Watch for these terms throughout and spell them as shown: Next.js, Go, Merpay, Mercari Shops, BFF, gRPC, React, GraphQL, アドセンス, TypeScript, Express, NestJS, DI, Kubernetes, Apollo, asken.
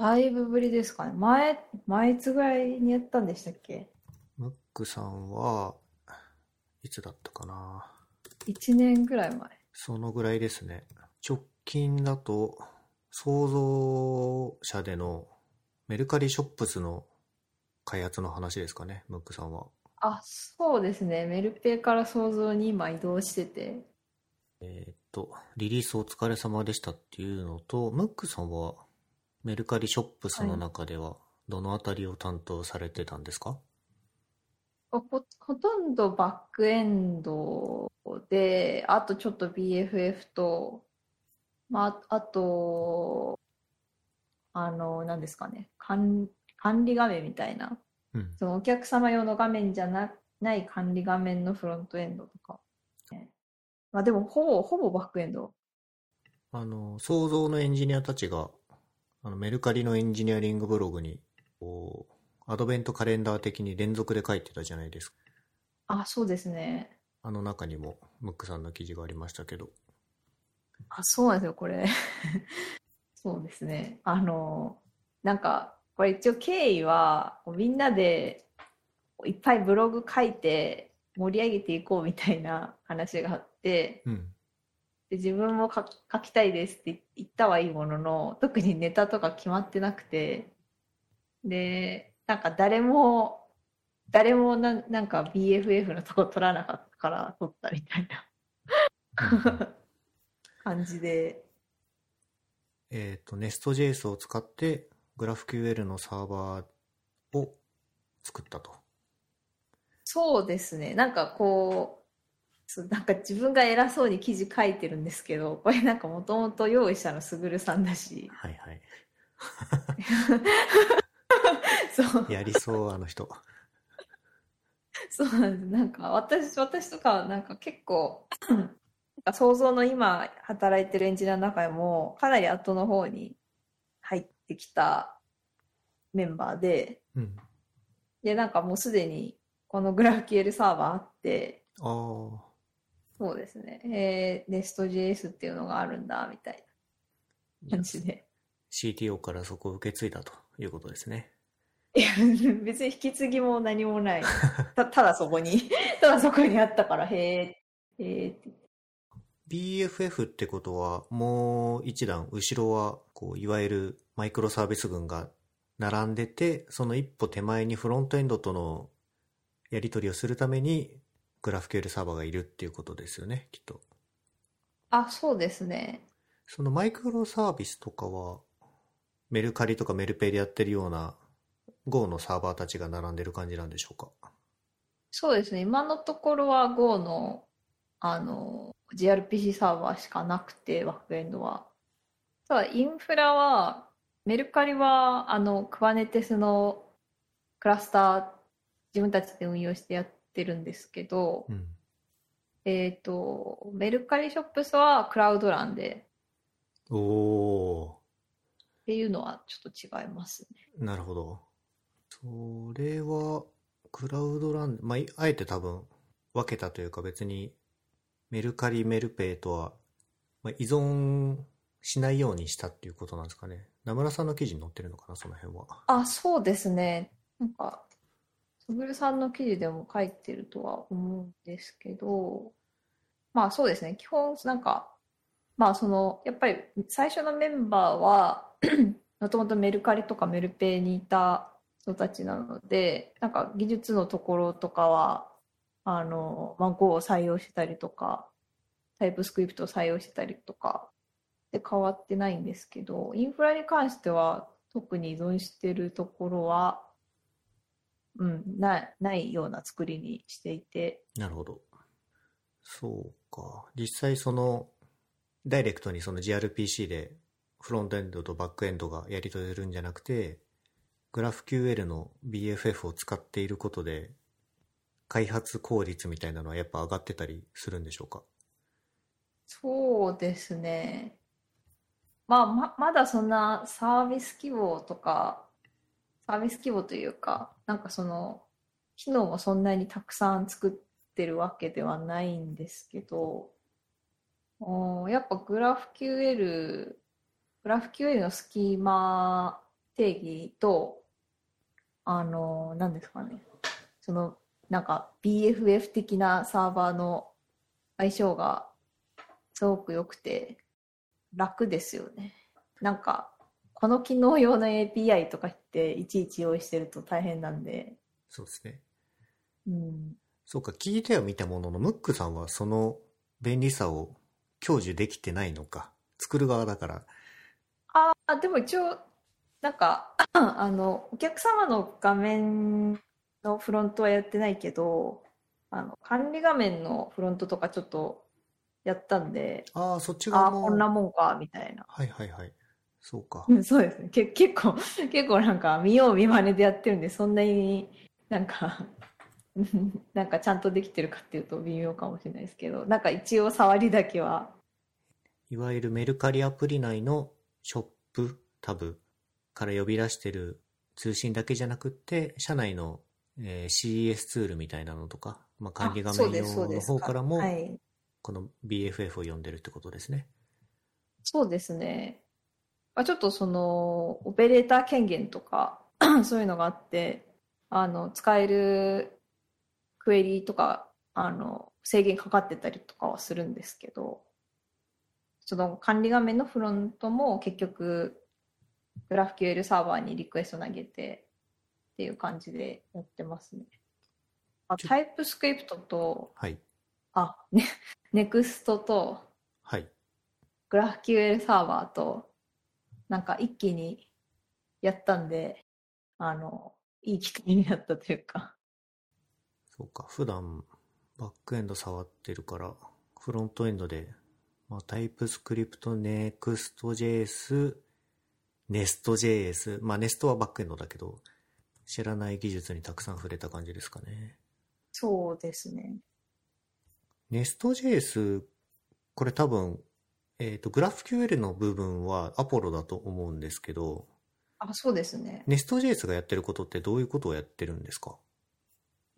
だいぶぶりですかね。前いつぐらいにやったんでしたっけ。ムックさんはいつだったかな。1年ぐらい前。そのぐらいですね。直近だと創造者でのメルカリショップスの開発の話ですかね、ムックさんは。あ、そうですね。メルペから創造に今移動してて。リリースお疲れ様でしたっていうのと、ムックさんはメルカリショップスの中ではどのあたりを担当されてたんですか？はい、ほとんどバックエンドで、あとちょっと BFF と、まあ、あと、何ですかね、管理画面みたいな、うん、そのお客様用の画面じゃない管理画面のフロントエンドとか、まあ、でもほぼバックエンド。創造のエンジニアたちがメルカリのエンジニアリングブログにこうアドベントカレンダー的に連続で書いてたじゃないですか。あ、そうですね。あの中にもムックさんの記事がありましたけど。あ、そうなんですよこれそうですね。なんかこれ一応経緯はみんなでいっぱいブログ書いて盛り上げていこうみたいな話があって、うん、で自分も書きたいですって言ったはいいものの特にネタとか決まってなくて、でなんか誰も なんか BFF のとこ取らなかったから取ったみたいな感じで、NestJS を使ってGraphQL のサーバーを作ったと。そうですね。なんかこうなんか自分が偉そうに記事書いてるんですけど、これなんかもともと用意したのすぐるさんだし、はいはいそうやりそうあの人そうなんです。なんか私とかはなんか結構なんか想像の今働いてるエンジニアの中でもかなり後の方に入ってきたメンバーで、うん、でなんかもうすでにこのグラフ QL サーバーあって、あ、そうですね、NestJS っていうのがあるんだみたいな感じで CTO からそこを受け継いだということですね。いや別に引き継ぎも何もないただそこにあったからへーって。BFF ってことはもう一段後ろはこういわゆるマイクロサービス群が並んでて、その一歩手前にフロントエンドとのやり取りをするためにGraphQLサーバーがいるっていうことですよね、きっと。あ、そうですね。そのマイクロサービスとかはメルカリとかメルペでやってるような Go のサーバーたちが並んでる感じなんでしょうか。そうですね。今のところは Go のgRPC サーバーしかなくて、バックエンドは。ただインフラはメルカリはKubernetes のクラスター自分たちで運用してやってるんですけど、うん、メルカリショップスはクラウドランでっていうのはちょっと違いますね。なるほど。それはクラウドラン、まあ、あえて多分分けたというか、別にメルカリメルペイとは依存しないようにしたっていうことなんですかね。名村さんの記事に載ってるのかな、その辺は。あ、そうですね。なんかすぐるさんの記事でも書いてるとは思うんですけど、まあそうですね。基本なんかまあそのやっぱり最初のメンバーはもともとメルカリとかメルペイにいた人たちなので、なんか技術のところとかはまあ、Go を採用してたりとか TypeScript を採用してたりとかで変わってないんですけど、インフラに関しては特に依存してるところは、うん、ないような作りにしていて。なるほど。そうか。実際そのダイレクトにその gRPC でフロントエンドとバックエンドがやり取りするんじゃなくて GraphQL の BFF を使っていることで開発効率みたいなのはやっぱ上がってたりするんでしょうか。そうですね。まあ、まだそんなサービス規模とか、サービス規模というか、なんかその機能もそんなにたくさん作ってるわけではないんですけど、やっぱGraphQLのスキーマ定義と何ですかね、そのなんか BFF 的なサーバーの相性がすごく良くて楽ですよね。なんかこの機能用の API とかっていちいち用意してると大変なんで。そうですね、うん、そうか、聞いては見たもののムックさんはその便利さを享受できてないのか、作る側だから。でも一応なんかお客様の画面のフロントはやってないけど、管理画面のフロントとかちょっとやったんで、そっち側もこんなもんかみたいな。はいはいはい、そうか、うん、そうですね。結構なんか見よう見まねでやってるんで、そんなになんかちゃんとできてるかっていうと微妙かもしれないですけど、なんか一応触りだけは。いわゆるメルカリアプリ内のショップタブから呼び出してる通信だけじゃなくって、社内の、CES ツールみたいなのとか、まあ、管理画面用の方からも、はい、この BFF を呼んでるってことですね。そうですね。ちょっとそのオペレーター権限とかそういうのがあって、使えるクエリとか制限かかってたりとかはするんですけど、その管理画面のフロントも結局 GraphQL サーバーにリクエスト投げてっていう感じでやってますね。TypeScript と、はい、Next と、はい、GraphQL サーバーとなんか一気にやったんで、いい機会になったというか。そうか、普段バックエンド触ってるからフロントエンドで、まあ、TypeScript、Next.js、NestJS、まあ Nest はバックエンドだけど知らない技術にたくさん触れた感じですかね。そうですね。NestJS、これ多分GraphQL の部分はアポロだと思うんですけど、そうですね。NestJS がやってることってどういうことをやってるんですか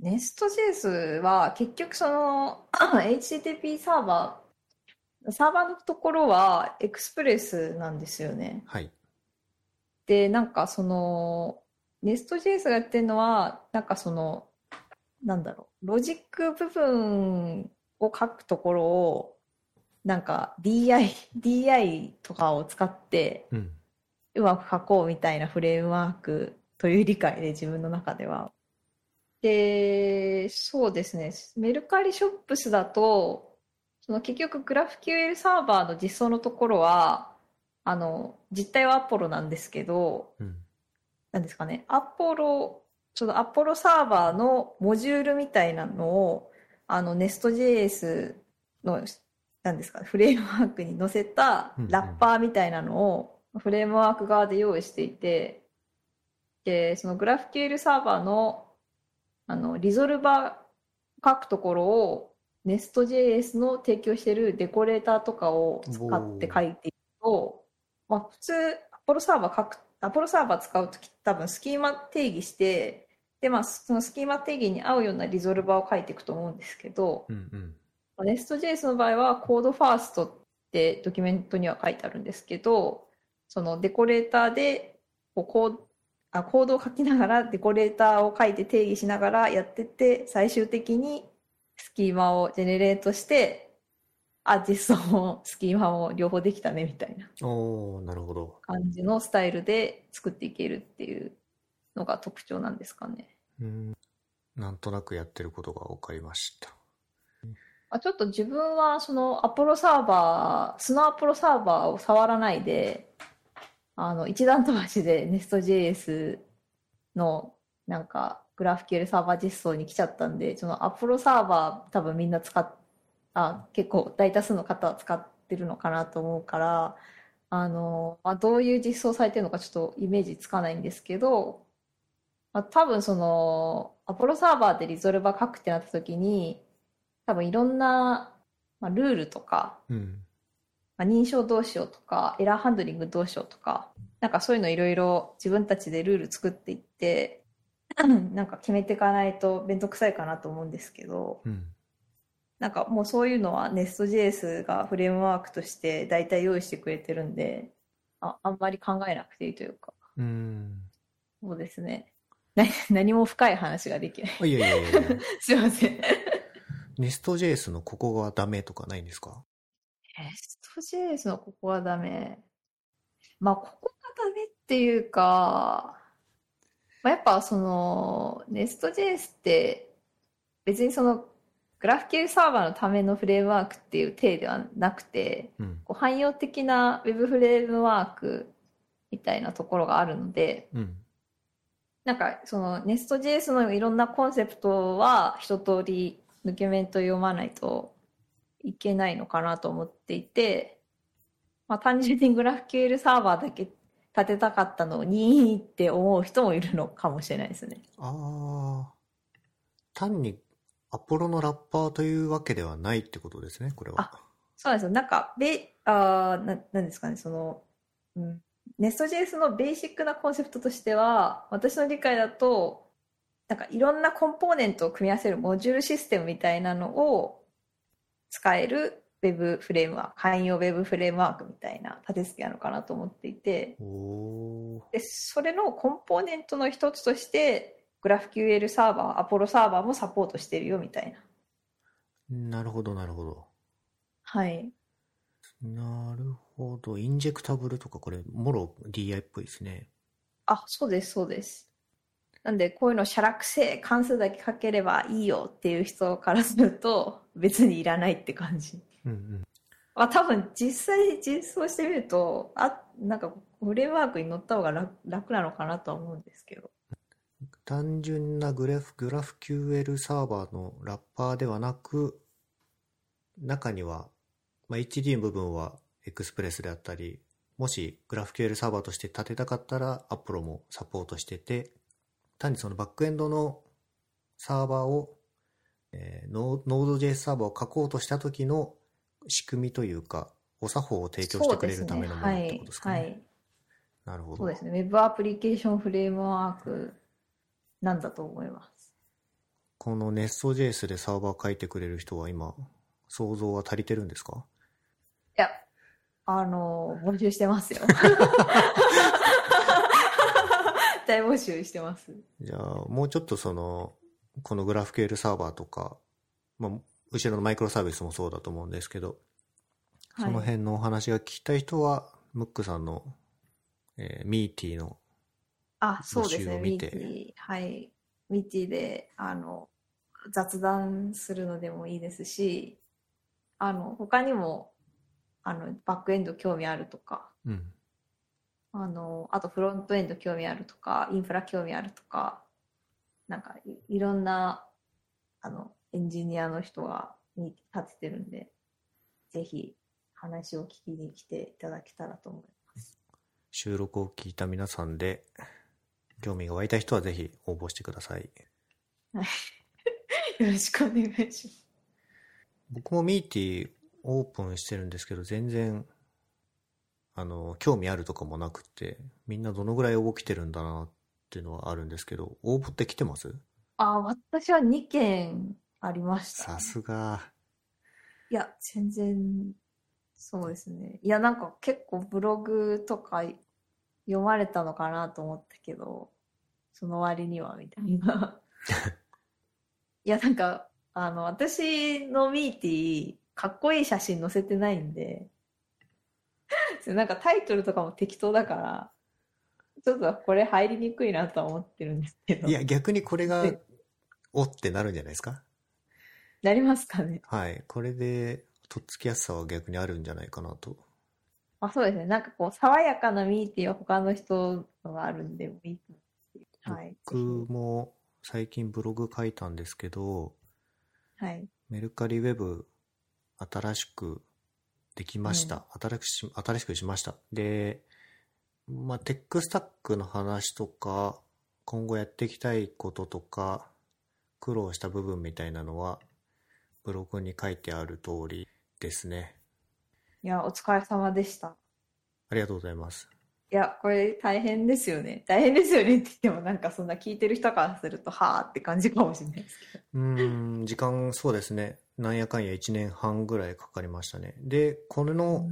？NestJS は結局そのHTTP サーバーのところはエクスプレスなんですよね。はい。で、なんかその NestJS がやってるのはなんかそのなんだろう、ロジック部分を書くところをなんか DI とかを使ってうまく書こうみたいなフレームワークという理解で自分の中では。で、そうですね、メルカリショップスだとその結局 GraphQL サーバーの実装のところは実態はアポロなんですけど、なんですかね、アポロサーバーのモジュールみたいなのをNestJS のなんですかね、フレームワークに載せたラッパーみたいなのをフレームワーク側で用意していて、でその GraphQL サーバーのリゾルバー書くところを NestJS の提供しているデコレーターとかを使って書いていると、普通アポロサーバー使うとき多分スキーマ定義してで、そのスキーマ定義に合うようなリゾルバーを書いていくと思うんですけど、NestJS の場合はコードファーストってドキュメントには書いてあるんですけど、そのデコレーターでコードを書きながらデコレーターを書いて定義しながらやってって最終的にスキーマをジェネレートして、実装もスキーマも両方できたねみたいな感じのスタイルで作っていけるっていうのが特徴なんですかね。なんとなくやってることが分かりました。ちょっと自分はそのスノアポロサーバーを触らないで、一段飛ばしで NestJS のなんか GraphQL サーバー実装に来ちゃったんで、そのアポロサーバー多分みんな結構大多数の方は使ってるのかなと思うから、どういう実装されてるのかちょっとイメージつかないんですけど、多分そのアポロサーバーでリゾルバー書くってなった時に多分いろんな、ルールとか、認証どうしようとかエラーハンドリングどうしようとか、なんかそういうのいろいろ自分たちでルール作っていってなんか決めていかないと面倒くさいかなと思うんですけど、なんかもうそういうのは NestJS がフレームワークとして大体用意してくれてるんで、あんまり考えなくていいというか。そうですね。何も深い話ができない。いやいやいやいや。すいません。NestJS のここがダメとかないんですか？ NestJS のここはダメ。まあ、ここがダメっていうか、まあ、やっぱその NestJS って別にそのGraphQL サーバーのためのフレームワークっていう体ではなくて、こう汎用的な Web フレームワークみたいなところがあるので、なんかその NestJS のいろんなコンセプトは一通りドキュメント読まないといけないのかなと思っていて、まあ、単純に GraphQL サーバーだけ立てたかったのにって思う人もいるのかもしれないですね。ああ、単にアポロのラッパーというわけではないってことですね、これは。あ、そうなんですよ。なんかなんですかね、その、NestJS のベーシックなコンセプトとしては、私の理解だと、なんかいろんなコンポーネントを組み合わせるモジュールシステムみたいなのを使える Web フレームワーク、汎用 Web フレームワークみたいな立て付けなのかなと思っていて、でそれのコンポーネントの一つとして、GraphQL サーバー、アポロサーバーもサポートしてるよみたいな。なるほど、なるほど。はい。なるほど。インジェクタブルとか、これ、もろ DI っぽいですね。あ、そうです、そうです。なんで、こういうの、写楽性、関数だけ書ければいいよっていう人からすると、別にいらないって感じ。うんうん。まあ、多分、実際実装してみると、なんか、フレームワークに乗った方が楽なのかなとは思うんですけど。単純なGraphQL サーバーのラッパーではなく、中には、まあ、HD の部分は Express であったり、もし GraphQL サーバーとして立てたかったら Apollo もサポートしてて、単にそのバックエンドのサーバーを、Node.js サーバーを書こうとした時の仕組みというか、お作法を提供してくれるためのものってことですかね。はいはい、なるほど。そうですね。Web アプリケーションフレームワークなんだと思います。この NestJS でサーバー書いてくれる人は今、想像は足りてるんですか？いや、募集してますよ。大募集してます。じゃあ、もうちょっとその、この GraphQL サーバーとか、まあ、後ろのマイクロサービスもそうだと思うんですけど、はい、その辺のお話が聞きたい人は、ムックさんの、ミーティーの、あ、そうですね。ミーティー、はい、ミーティーで雑談するのでもいいですし、他にもバックエンド興味あるとか、あとフロントエンド興味あるとか、インフラ興味あるとか、なんかいろんなエンジニアの人が立ててるんで、ぜひ話を聞きに来ていただけたらと思います。収録を聞いた皆さんで。興味が湧いた人はぜひ応募してください。はい、よろしくお願いします。僕もミーティーオープンしてるんですけど、全然興味あるとかもなくて、みんなどのぐらい応募来てるんだなっていうのはあるんですけど、応募って来てます？あ、私は2件ありました。さすが。いや、全然そうですね。いや、なんか結構ブログとか読まれたのかなと思ったけど、その割にはみたいな。いや、なんか私のミーティーかっこいい写真載せてないんで、なんかタイトルとかも適当だからちょっとこれ入りにくいなとは思ってるんですけど。いや、逆にこれがおってなるんじゃないですか？なりますかね。はい、これでとっつきやすさは逆にあるんじゃないかなと。あ、そうですね。なんかこう爽やかなミーティーは他の人のがあるんでもいい。はい。僕も最近ブログ書いたんですけど、はい。メルカリウェブ新しくできました。新しくしました。で、まあテックスタックの話とか、今後やっていきたいこととか、苦労した部分みたいなのはブログに書いてある通りですね。いや、お疲れ様でした。ありがとうございます。いや、これ大変ですよね。大変ですよねって言っても、なんかそんな聞いてる人からすると、はぁって感じかもしれないですけど。時間、そうですね。なんやかんや1年半ぐらいかかりましたね。で、これの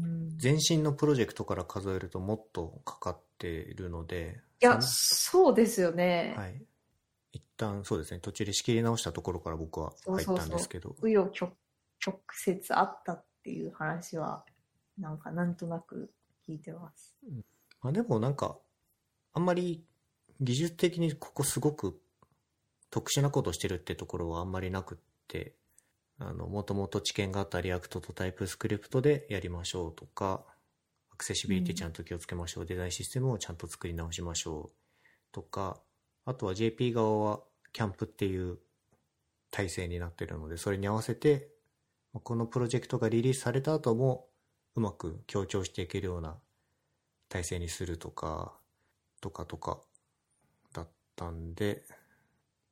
前身のプロジェクトから数えるともっとかかっているので、いや、そうですよね。はい。一旦そうですね、途中で仕切り直したところから僕は入ったんですけど。紆余曲折あったっていう話は、なんとなく聞いてます。まあ、でもあんまり技術的にここすごく特殊なことをしてるってところはあんまりなくって、もともと知見があったリアクトとタイプスクリプトでやりましょうとか、アクセシビリティちゃんと気をつけましょう、デザインシステムをちゃんと作り直しましょうとか、あとは JP 側はキャンプっていう体制になってるので、それに合わせてこのプロジェクトがリリースされた後もうまく強調していけるような体制にするとかだったんで、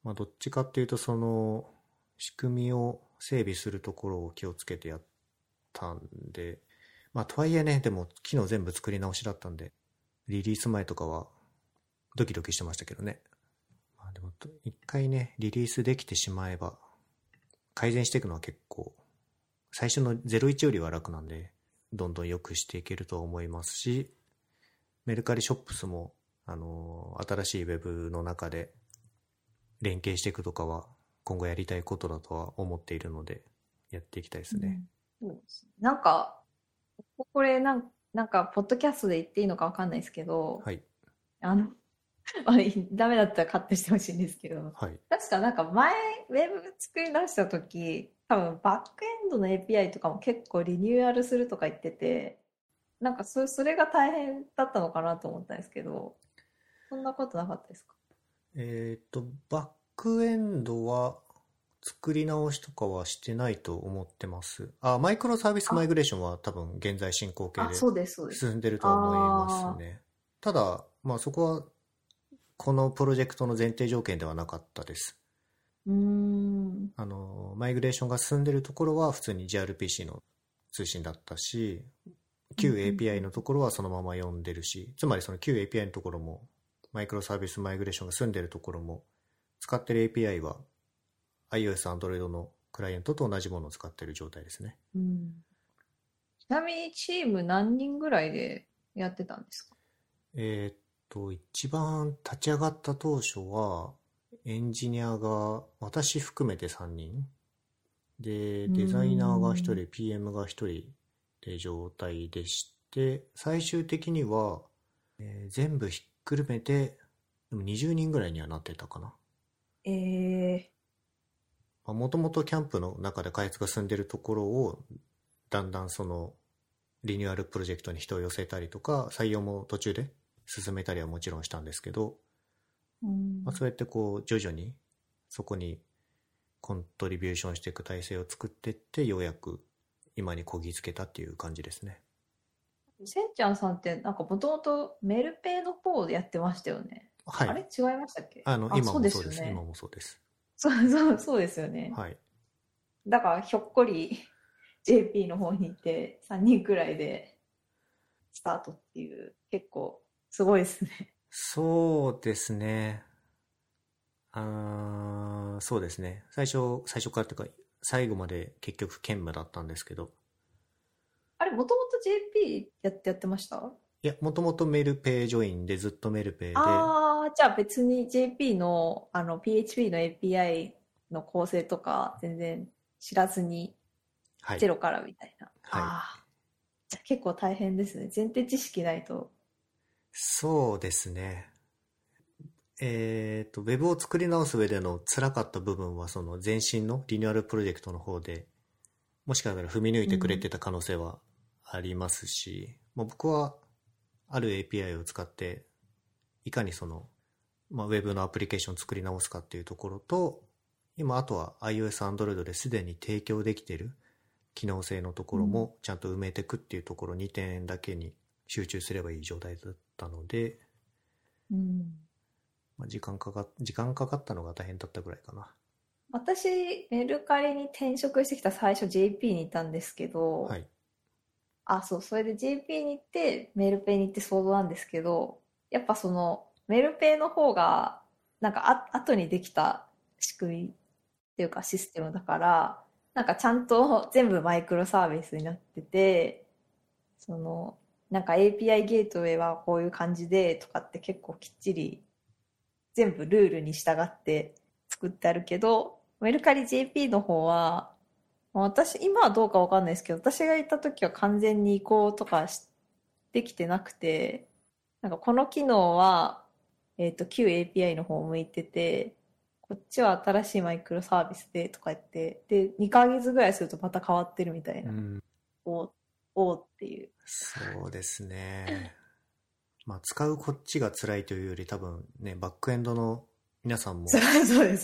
まあ、どっちかっていうとその仕組みを整備するところを気をつけてやったんで、まあとはいえね、でも機能全部作り直しだったんでリリース前とかはドキドキしてましたけどね。まあでも一回ねリリースできてしまえば改善していくのは結構最初の01よりは楽なんで、どんどん良くしていけると思いますし、メルカリショップスも新しいウェブの中で連携していくとかは今後やりたいことだとは思っているのでやっていきたいですね。うん、これポッドキャストで言っていいのか分かんないですけど、はい、ダメだったらカットしてほしいんですけど、はい、確か前ウェブ作り出した時多分バックエンドの API とかも結構リニューアルするとか言ってて、それが大変だったのかなと思ったんですけど、そんなことなかったですか？バックエンドは作り直しとかはしてないと思ってます。あ、マイクロサービスマイグレーションは多分現在進行形で進んでると思いますね。ただ、まあそこはこのプロジェクトの前提条件ではなかったです。マイグレーションが進んでるところは普通に gRPC の通信だったし、旧 API のところはそのまま読んでるし、つまりその旧 API のところもマイクロサービスマイグレーションが住んでるところも使ってる API は iOS、Android のクライアントと同じものを使ってる状態ですね。うん、ちなみにチーム何人ぐらいでやってたんですか？一番立ち上がった当初はエンジニアが私含めて3人で、デザイナーが1人、PM が1人って状態でして、最終的には、全部ひっくるめて20人ぐらいにはなってたかな。もともとキャンプの中で開発が進んでるところをだんだんそのリニューアルプロジェクトに人を寄せたりとか、採用も途中で進めたりはもちろんしたんですけど、まあ、そうやって徐々にそこにコントリビューションしていく体制を作っていって、ようやく今にこぎつけたっていう感じですね。せんちゃんさんってもともとメルペイの方でやってましたよね。はい、あれ違いましたっけ？今もそうですね。今もそうです。そうですよね。はい。だからひょっこり JP の方に行って3人くらいでスタートっていう、結構すごいですね。そうですね。そうですね。最初からというか最後まで結局兼務だったんですけど。あれ、もともと JP やってました？いや、もともとメルペイジョインでずっとメルペイで。ああ、じゃあ別に JP のPHP の API の構成とか全然知らずに、はい、ゼロからみたいな。はい。あ、じゃあ結構大変ですね。前提知識ないと。そうですね。ウェブを作り直す上での辛かった部分は、その前身のリニューアルプロジェクトの方で、もしかしたら踏み抜いてくれてた可能性はありますし、まあ、僕はある API を使って、いかにウェブのアプリケーションを作り直すかっていうところと、今、あとは iOS、Android ですでに提供できている機能性のところもちゃんと埋めていくっていうところ、2点だけに集中すればいい状態だったので、まあ、時間かかったのが大変だったぐらいかな。私、メルカリに転職してきた最初 JP にいたんですけど、はい、それで JP に行ってメルペイに行って想像なんですけど、やっぱメルペイの方が後にできた仕組みっていうかシステムだから、ちゃんと全部マイクロサービスになってて、なんか API ゲートウェイはこういう感じでとかって結構きっちり全部ルールに従って作ってあるけど、メルカリ JP の方は私今はどうか分かんないですけど、私がいた時は完全に移行とかできてなくて、なんかこの機能は、旧 API の方を向いてて、こっちは新しいマイクロサービスでとか言って、で2ヶ月ぐらいするとまた変わってるみたいな、うん、おっていう。そうですねまあ使うこっちが辛いというより多分ね、バックエンドの皆さんも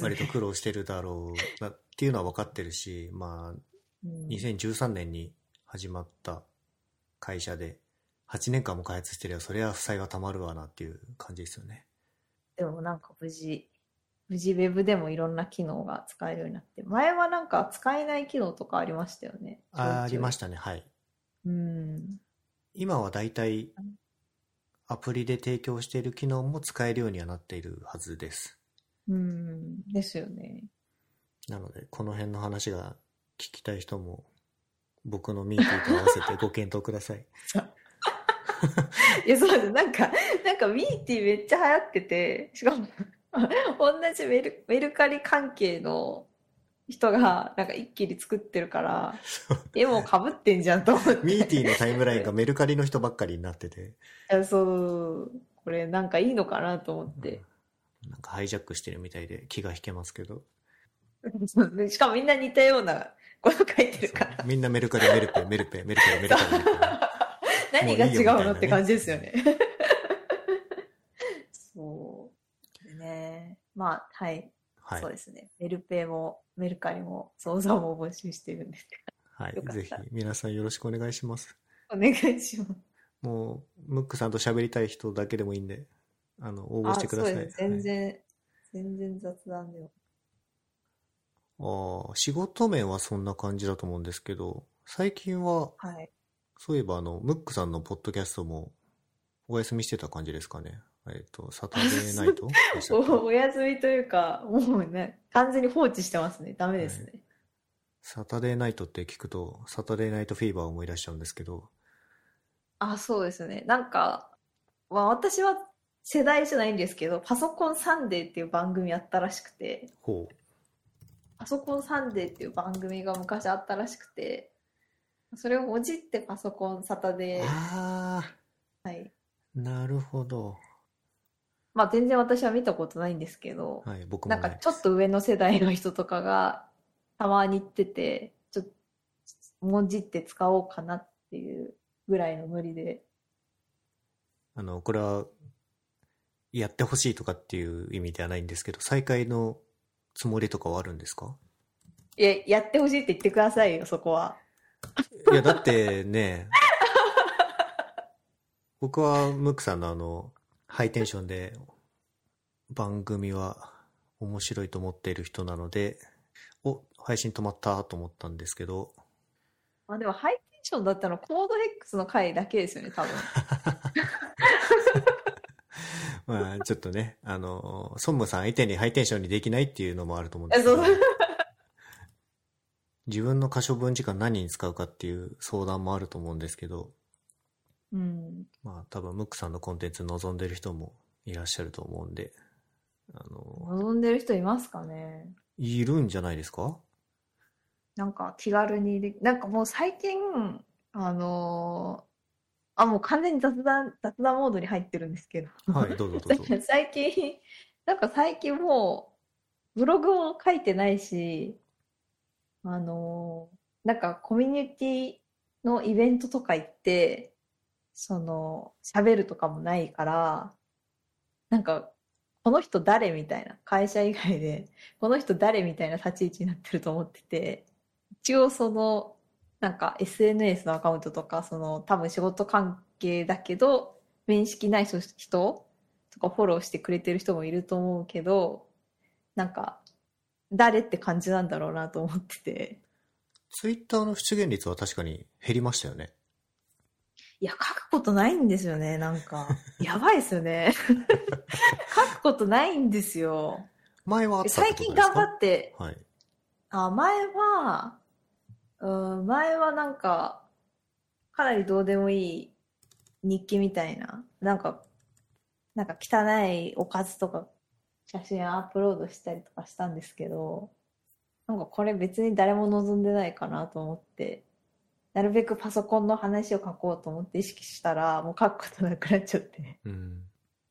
割と苦労してるだろうなっていうのは分かってるし、まあ2013年に始まった会社で8年間も開発してればそれは負債がたまるわなっていう感じですよね。でもなんか無事ウェブでもいろんな機能が使えるようになって、前はなんか使えない機能とかありましたよね。ありましたね、はい。今はだいたいアプリで提供している機能も使えるようにはなっているはずです。ですよね。なのでこの辺の話が聞きたい人も僕のミーティーと合わせてご検討くださいいやそうです。なんかミーティーめっちゃ流行ってて、しかも同じメルカリ関係の人がなんか一気に作ってるから絵もかぶってんじゃんと思ってミーティーのタイムラインがメルカリの人ばっかりになっててそうこれなんかいいのかなと思って、なんかハイジャックしてるみたいで気が引けますけどしかもみんな似たようなこと書いてるから、みんなメルカリメルペ何が違うのって感じですよねそうね、まあはい、そうですね。メルペもメルカリも相談も募集してるんですから、はい、ぜひ皆さんよろしくお願いします。お願いします。もうムックさんと喋りたい人だけでもいいんで応募してください。そうです、はい、全然雑談でも。仕事面はそんな感じだと思うんですけど、最近は、はい、そういえばムックさんのポッドキャストもお休みしてた感じですかね。サタデーナイトお休みというか、もうね、完全に放置してますね。ダメですね。はい、サタデーナイトって聞くと、サタデーナイトフィーバーを思い出しちゃうんですけど。あ、そうですね。なんか、まあ、私は世代じゃないんですけど、パソコンサンデーっていう番組あったらしくて、ほう。パソコンサンデーっていう番組が昔あったらしくて、それをもじってパソコンサタデー。ああ、はい。なるほど。まあ、全然私は見たことないんですけど、はい、僕もなんかちょっと上の世代の人とかがたまに行ってて、ちょっともじって使おうかなっていうぐらいのノリで。これはやってほしいとかっていう意味ではないんですけど、再開のつもりとかはあるんですか？いや、やってほしいって言ってくださいよ、そこは。いや、だってね、僕はムックさんのハイテンションで番組は面白いと思っている人なので、配信止まったと思ったんですけど、まあ、でもハイテンションだったのコード X の回だけですよね、多分まあちょっとね、ソンムさん相手にハイテンションにできないっていうのもあると思うんですけど自分の可処分時間何に使うかっていう相談もあると思うんですけど、まあ多分ムックさんのコンテンツ望んでる人もいらっしゃると思うんで、望んでる人いますかね？いるんじゃないですか？なんか気軽になんかもう最近もう完全に雑談モードに入ってるんですけど、はい、どうぞどうぞ最近もうブログも書いてないし、なんかコミュニティのイベントとか行って喋るとかもないから、なんかこの人誰みたいな、会社以外でこの人誰みたいな立ち位置になってると思ってて、一応なんか SNS のアカウントとか多分仕事関係だけど面識ない人とかフォローしてくれてる人もいると思うけど、なんか誰って感じなんだろうなと思ってて。ツイッターの出現率は確かに減りましたよね。いや、書くことないんですよね。なんかやばいですよね書くことないんですよ。前はあったってことですか？最近頑張って、はい、前はなんかかなりどうでもいい日記みたいな、なんか汚いおかずとか写真アップロードしたりとかしたんですけど、なんかこれ別に誰も望んでないかなと思って、なるべくパソコンの話を書こうと思って意識したら、もう書くことなくなっちゃって。うん、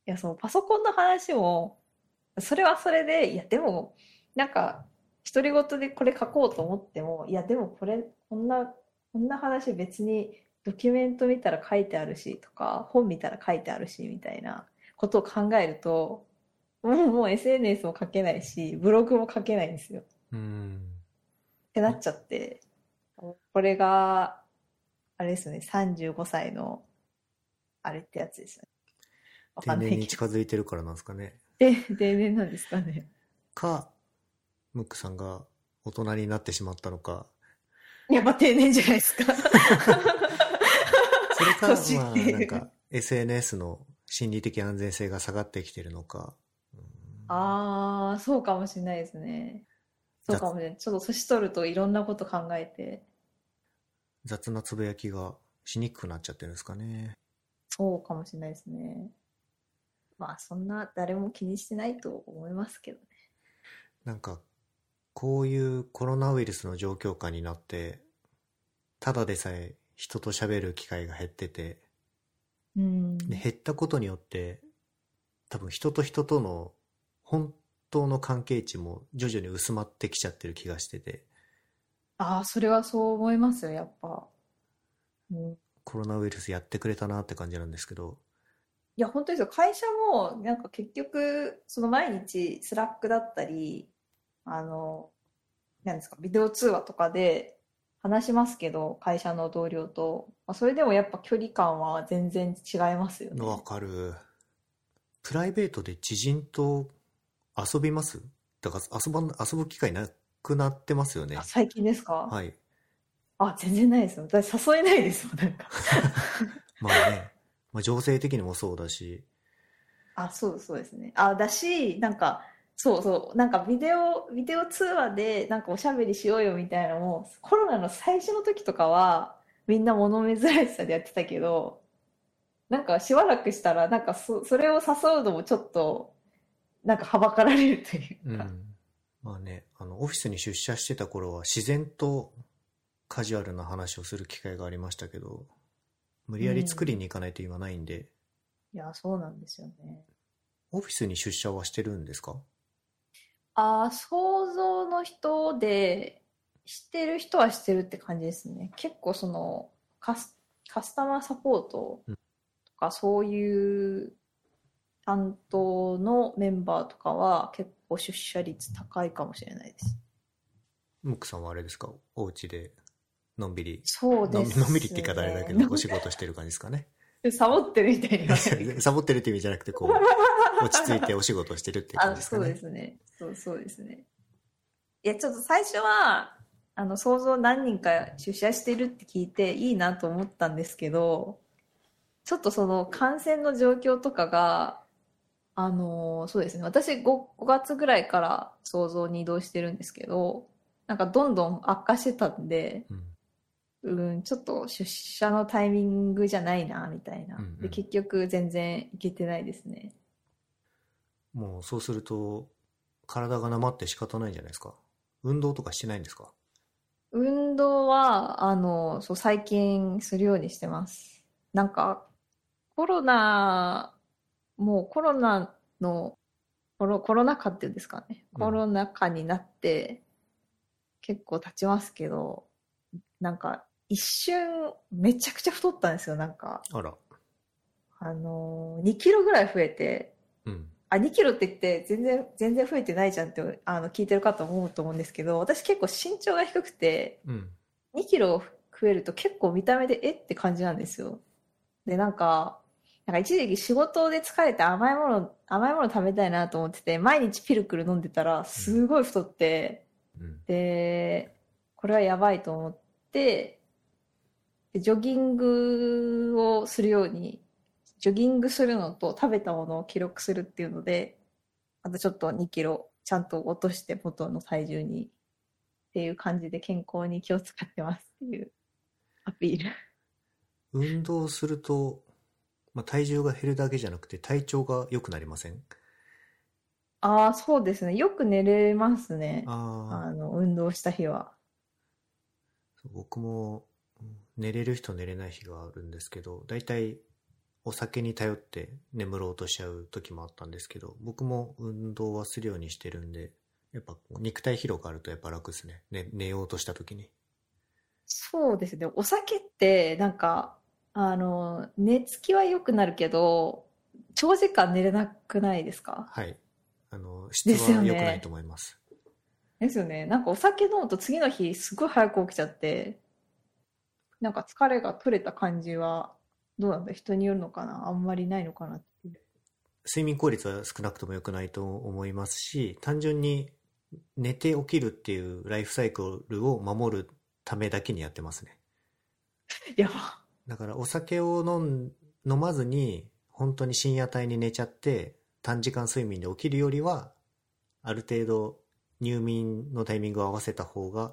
いや、そのパソコンの話も、それはそれで、いやでも、なんか、独り言でこれ書こうと思っても、いやでもこれ、こんな話別にドキュメント見たら書いてあるしとか、本見たら書いてあるしみたいなことを考えると、もう SNS も書けないし、ブログも書けないんですよ。ってなっちゃって、これがあれですね、35歳のあれってやつですよね。定年に近づいてるからなんですかね。定年なんですかね。かムックさんが大人になってしまったのか。やっぱ定年じゃないですか。それかまあなんか SNS の心理的安全性が下がってきてるのか。ああ、そうかもしれないですね。そうかもね。ちょっと年取るといろんなこと考えて雑なつぶやきがしにくくなっちゃってるんですかね。そうかもしれないですね。まあそんな誰も気にしてないと思いますけどね。なんかこういうコロナウイルスの状況下になって、ただでさえ人と喋る機会が減ってて、で減ったことによって多分人と人との本当の関係値も徐々に薄まってきちゃってる気がしてて、ああそれはそう思いますよやっぱ、うん、コロナウイルスやってくれたなって感じなんですけど、いや本当ですよ。会社もなんか結局その毎日スラックだったり、なんですかビデオ通話とかで話しますけど、会社の同僚と、それでもやっぱ距離感は全然違いますよね。わかる。プライベートで知人と遊びます？だから遊ぶ機会なくなってますよね。あ、最近ですか？はい。あ、全然ないですよ。私誘えないですもん、なんか。まあね、まあ、情勢的にもそうだし。あ、そうですね。あ、だし、なんか、そう、なんかビデオ通話でなんかおしゃべりしようよみたいなのも、コロナの最初の時とかは、みんな物珍しさでやってたけど、なんかしばらくしたら、なんかそれを誘うのもちょっと、なんかはばかられるというか、うん、まあね、オフィスに出社してた頃は自然とカジュアルな話をする機会がありましたけど、無理やり作りに行かないと今ないんで、うん、いやそうなんですよね。オフィスに出社はしてるんですか？ああ、想像の人でしてる人はしてるって感じですね。結構そのカスタマーサポートとかそういう担当のメンバーとかは結構出社率高いかもしれないです。ムックさんはあれですか？お家でのんびり、そうですね、のんびりって言い方あれだけどお仕事してる感じですかね。サボってるみたいな。サボってるって意味じゃなくてこう落ち着いてお仕事してるって感じですかね。あ、そうですね。そうですね。いやちょっと最初は想像何人か出社してるって聞いていいなと思ったんですけど、ちょっとその感染の状況とかがそうですね。私 5月ぐらいから想像に移動してるんですけど、なんかどんどん悪化してたんで、ちょっと出社のタイミングじゃないなみたいな、で結局全然いけてないですね。もうそうすると体がなまって仕方ないんじゃないですか？運動とかしてないんですか？運動はそう最近するようにしてます。なんかコロナ禍っていうんですかね、コロナ禍になって結構経ちますけど、なんか一瞬めちゃくちゃ太ったんですよ。なんかあら2キロぐらい増えて、2キロって言って全然増えてないじゃんって聞いてる方思うと思うんですけど、私結構身長が低くて、2キロ増えると結構見た目でって感じなんですよ。でなんか一時期仕事で疲れて甘いもの食べたいなと思ってて、毎日ピルクル飲んでたらすごい太って、でこれはやばいと思って、ジョギングをするように、ジョギングするのと食べたものを記録するっていうので、あとちょっと2キロちゃんと落として元の体重にっていう感じで、健康に気を使ってますっていうアピール。運動すると体重が減るだけじゃなくて体調が良くなりません？ああ、そうですね。よく寝れますね。運動した日は。僕も寝れる日と寝れない日があるんですけど、だいたいお酒に頼って眠ろうとしちゃう時もあったんですけど、僕も運動はするようにしてるんで、やっぱ肉体疲労があるとやっぱ楽ですね。寝ようとした時に。そうですね。お酒ってなんか寝つきは良くなるけど、長時間寝れなくないですか？はい。質は良くないと思います。ですよね。なんかお酒飲むと次の日すごい早く起きちゃって、なんか疲れが取れた感じはどうなんだ、人によるのかな、あんまりないのかなっていう。睡眠効率は少なくとも良くないと思いますし、単純に寝て起きるっていうライフサイクルを守るためだけにやってますね。いや。だからお酒を飲まずに本当に深夜帯に寝ちゃって短時間睡眠で起きるよりは、ある程度入眠のタイミングを合わせた方が、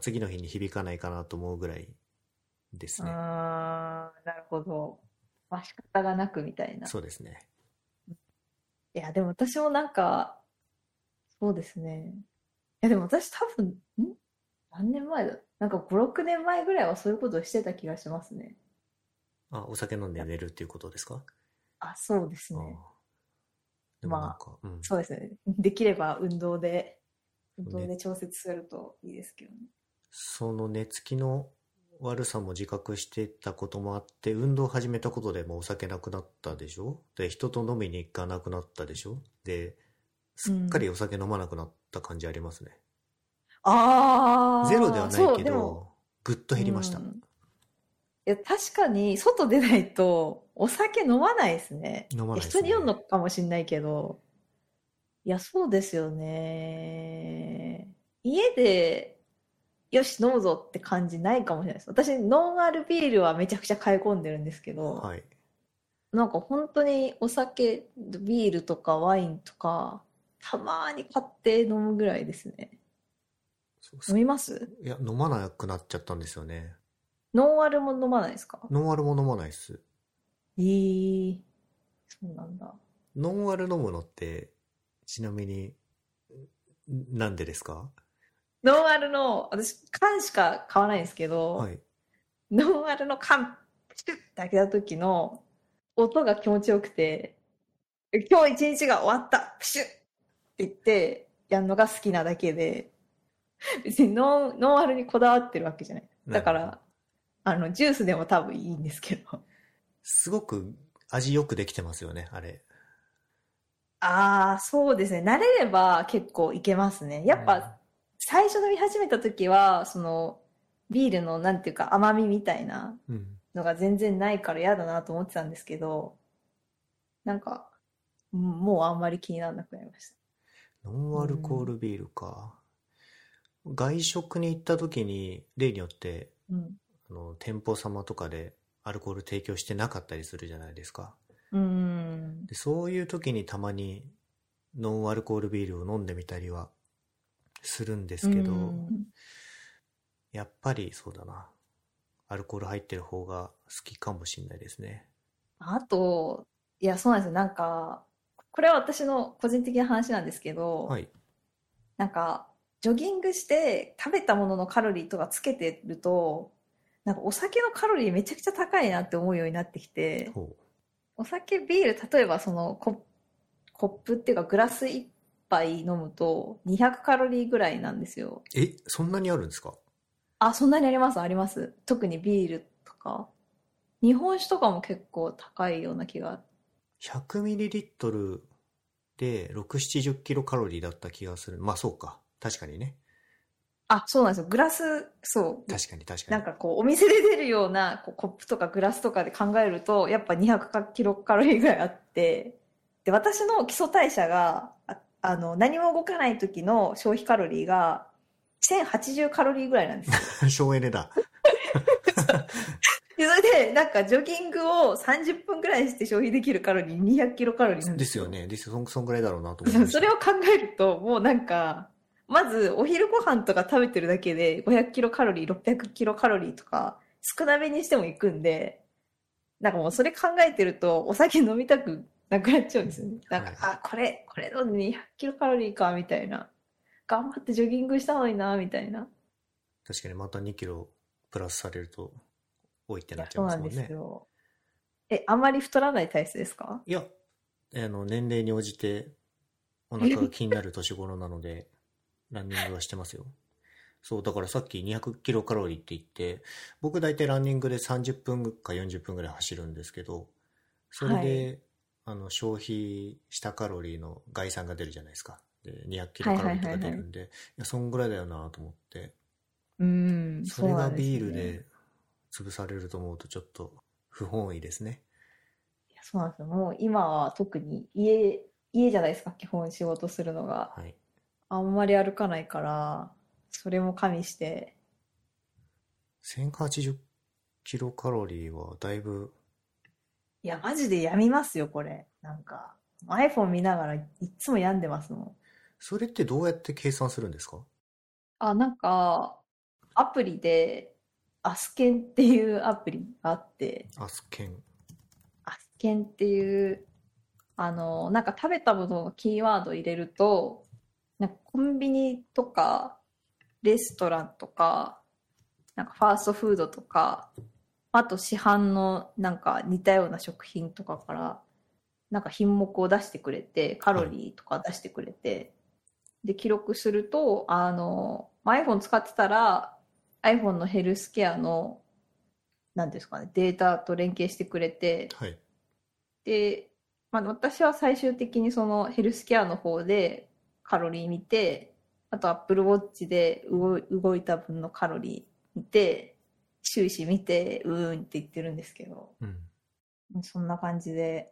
次の日に響かないかなと思うぐらいですね。ああ、なるほど。仕方がなくみたいな。そうですね。いやでも私もなんかそうですね。いやでも私多分何年前だ。なんか5、6年前ぐらいはそういうことをしてた気がしますね。あ、お酒飲んで寝るっていうことですか？あ、そうですね。そうですね。できれば運動で調節するといいですけどね。その寝つきの悪さも自覚してたこともあって、運動を始めたことでもうお酒なくなったでしょ。で、人と飲みに行かなくなったでしょ。で、すっかりお酒飲まなくなった感じありますね。ああ、ゼロではないけど、ぐっと減りました。いや確かに外出ないとお酒飲まないですね。飲まないですね。人によるのかもしれないけど、いやそうですよね。家でよし飲むぞって感じないかもしれないです。私ノンアルビールはめちゃくちゃ買い込んでるんですけど、はい、なんか本当にお酒ビールとかワインとかたまに買って飲むぐらいですね。飲みます？いや飲まなくなっちゃったんですよね。ノンアルも飲まないですか？ノンアルも飲まないです。そうなんだ。ノンアル飲むのって、ちなみに、なんでですか？ノンアルの、私、缶しか買わないんですけど、はい、ノンアルの缶、ピュッて開けた時の音が気持ちよくて、今日一日が終わった、ピシュッって言ってやるのが好きなだけで、別にノンアルにこだわってるわけじゃない。だから、ジュースでも多分いいんですけど。すごく味よくできてますよね、あれ。ああ、そうですね。慣れれば結構いけますね。やっぱ、最初飲み始めた時は、ビールのなんていうか甘みみたいなのが全然ないから嫌だなと思ってたんですけど、なんか、もうあんまり気にならなくなりました。ノンアルコールビールか。外食に行った時に、例によって、店舗様とかでアルコール提供してなかったりするじゃないですか。で、そういう時にたまにノンアルコールビールを飲んでみたりはするんですけど、やっぱりそうだな、アルコール入ってる方が好きかもしれないですね。あと、いやそうなんですよ。なんかこれは私の個人的な話なんですけど、はい、なんかジョギングして食べたもののカロリーとかつけてると、なんかお酒のカロリーめちゃくちゃ高いなって思うようになってきて、お酒ビール例えばコップっていうかグラス1杯飲むと200カロリーぐらいなんですよ。え、そんなにあるんですか？あ、そんなにありますあります。特にビールとか日本酒とかも結構高いような気が。100ml で6、70キロカロリーだった気がする。まあそうか、確かにね。あ、そうなんですよ。グラス、そう。確かに。なんかお店で出るようなコップとかグラスとかで考えると、やっぱ200キロカロリーぐらいあって、で、私の基礎代謝が、何も動かない時の消費カロリーが、1080カロリーぐらいなんですよ。省エネだ。それで、なんかジョギングを30分ぐらいして消費できるカロリー200キロカロリーなんですよ。ですよね。そんぐらいだろうなと思いました。それを考えると、もうなんか、まずお昼ご飯とか食べてるだけで500キロカロリー、600キロカロリーとか少なめにしてもいくんで、なんかもうそれ考えてるとお酒飲みたくなくなっちゃうんですよね。なんか、はい、あ、これの200キロカロリーかみたいな、頑張ってジョギングしたのになみたいな。確かにまた2キロプラスされると多いってなっちゃいますもんね。そうなんですよ。あんまり太らない体質ですか？いや、年齢に応じてお腹が気になる年頃なのでランニングはしてますよ。そう、だからさっき200キロカロリーって言って、僕大体ランニングで30分か40分ぐらい走るんですけど、それで、はい、消費したカロリーの概算が出るじゃないですか。で200キロカロリーとか出るんで、はいはいはいはい、いやそんぐらいだよなと思って、それがビールで潰されると思うとちょっと不本意ですね。いやそうなんですよ。もう今は特に家じゃないですか、基本仕事するのが、はい、あんまり歩かないからそれも加味して1080キロカロリーはだいぶ、いやマジで病みますよこれ。なんか iPhone 見ながらいつも病んでますもん。それってどうやって計算するんですか？あ、なんかアプリでaskenっていうアプリがあって、askenっていうなんか食べたもののキーワードを入れると、なんかコンビニとかレストランとかなんかファーストフードとか、あと市販のなんか似たような食品とかからなんか品目を出してくれて、カロリーとか出してくれて、はい、で記録するとiPhone 使ってたら iPhone のヘルスケアの何ですかね、データと連携してくれて、はい、で、まあ、私は最終的にそのヘルスケアの方でカロリー見て、あと Apple Watch で動いた分のカロリー見て、収支見てうーんって言ってるんですけど、うん、そんな感じで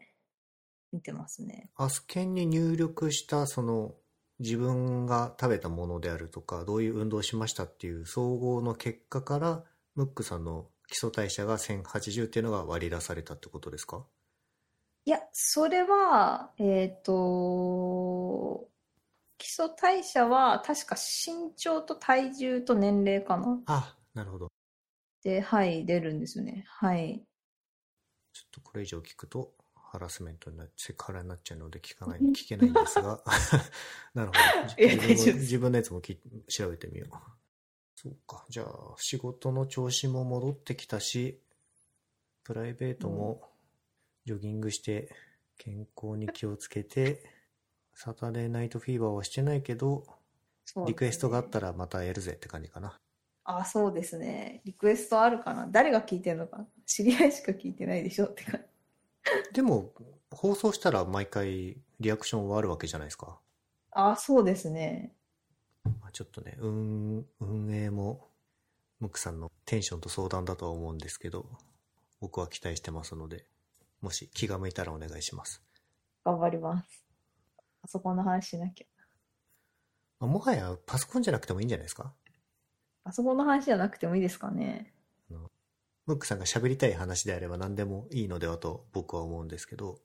見てますね。askenに入力したその自分が食べたものであるとか、どういう運動をしましたっていう総合の結果からムックさんの基礎代謝が1080っていうのが割り出されたってことですか？いや、それは基礎代謝は確か身長と体重と年齢かな。あ、なるほど。で、はい、出るんですよね。はい。ちょっとこれ以上聞くとハラスメントになってセクハラになっちゃうので聞けないんですが、なるほど。自分のやつも調べてみよう。そうか。じゃあ仕事の調子も戻ってきたし、プライベートもジョギングして健康に気をつけて。サタデーナイトフィーバーはしてないけど、ね、リクエストがあったらまたやるぜって感じかな。あ、そうですね。リクエストあるかな。誰が聞いてるのか、知り合いしか聞いてないでしょって感じ。でも放送したら毎回リアクションはあるわけじゃないですか。あ、そうですね。ちょっとね、運営もムクさんのテンションと相談だとは思うんですけど、僕は期待してますので、もし気が向いたらお願いします。頑張ります。パソコンの話しなきゃ。もはやパソコンじゃなくてもいいんじゃないですか。パソコンの話じゃなくてもいいですかね。ムックさんが喋りたい話であれば何でもいいのではと僕は思うんですけど。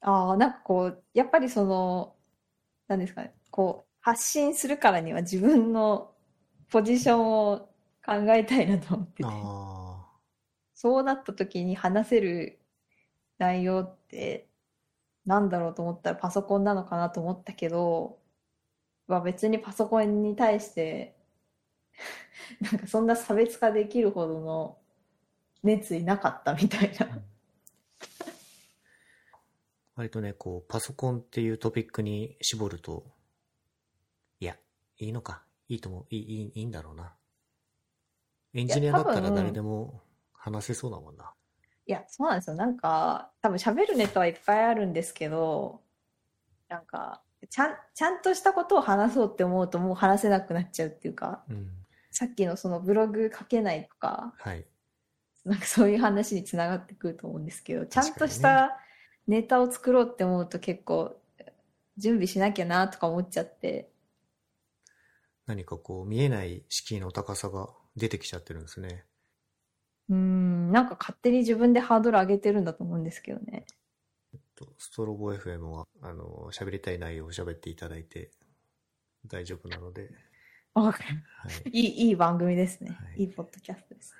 ああ、なんかこうやっぱりその何ですかね、こう発信するからには自分のポジションを考えたいなと思ってて、あ、そうなった時に話せる内容ってなんだろうと思ったらパソコンなのかなと思ったけど、別にパソコンに対してなんかそんな差別化できるほどの熱意なかったみたいな、うん、割とね、こうパソコンっていうトピックに絞ると、いや、いいのか、いいと思う、いいんだろうな、エンジニアだったら誰でも話せそうだもんな。いや、そうなんですよ。なんか多分喋るネタはいっぱいあるんですけど、なんかちゃんとしたことを話そうって思うともう話せなくなっちゃうっていうか、うん、さっきのそのブログ書けないとか、はい、なんかそういう話につながってくると思うんですけど、ちゃんとしたネタを作ろうって思うと結構準備しなきゃなとか思っちゃって、何かこう見えない敷居の高さが出てきちゃってるんですね。なんか勝手に自分でハードル上げてるんだと思うんですけどね。ストロボ FM は喋りたい内容を喋っていただいて大丈夫なので、はい、いい番組ですね、はい、いいポッドキャストです。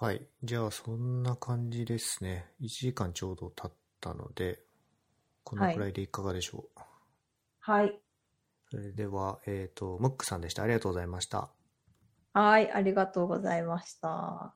はい。じゃあ、そんな感じですね。1時間ちょうど経ったので、このくらいでいかがでしょう。はい。それでは、ムックさんでした。ありがとうございました。はい。ありがとうございました。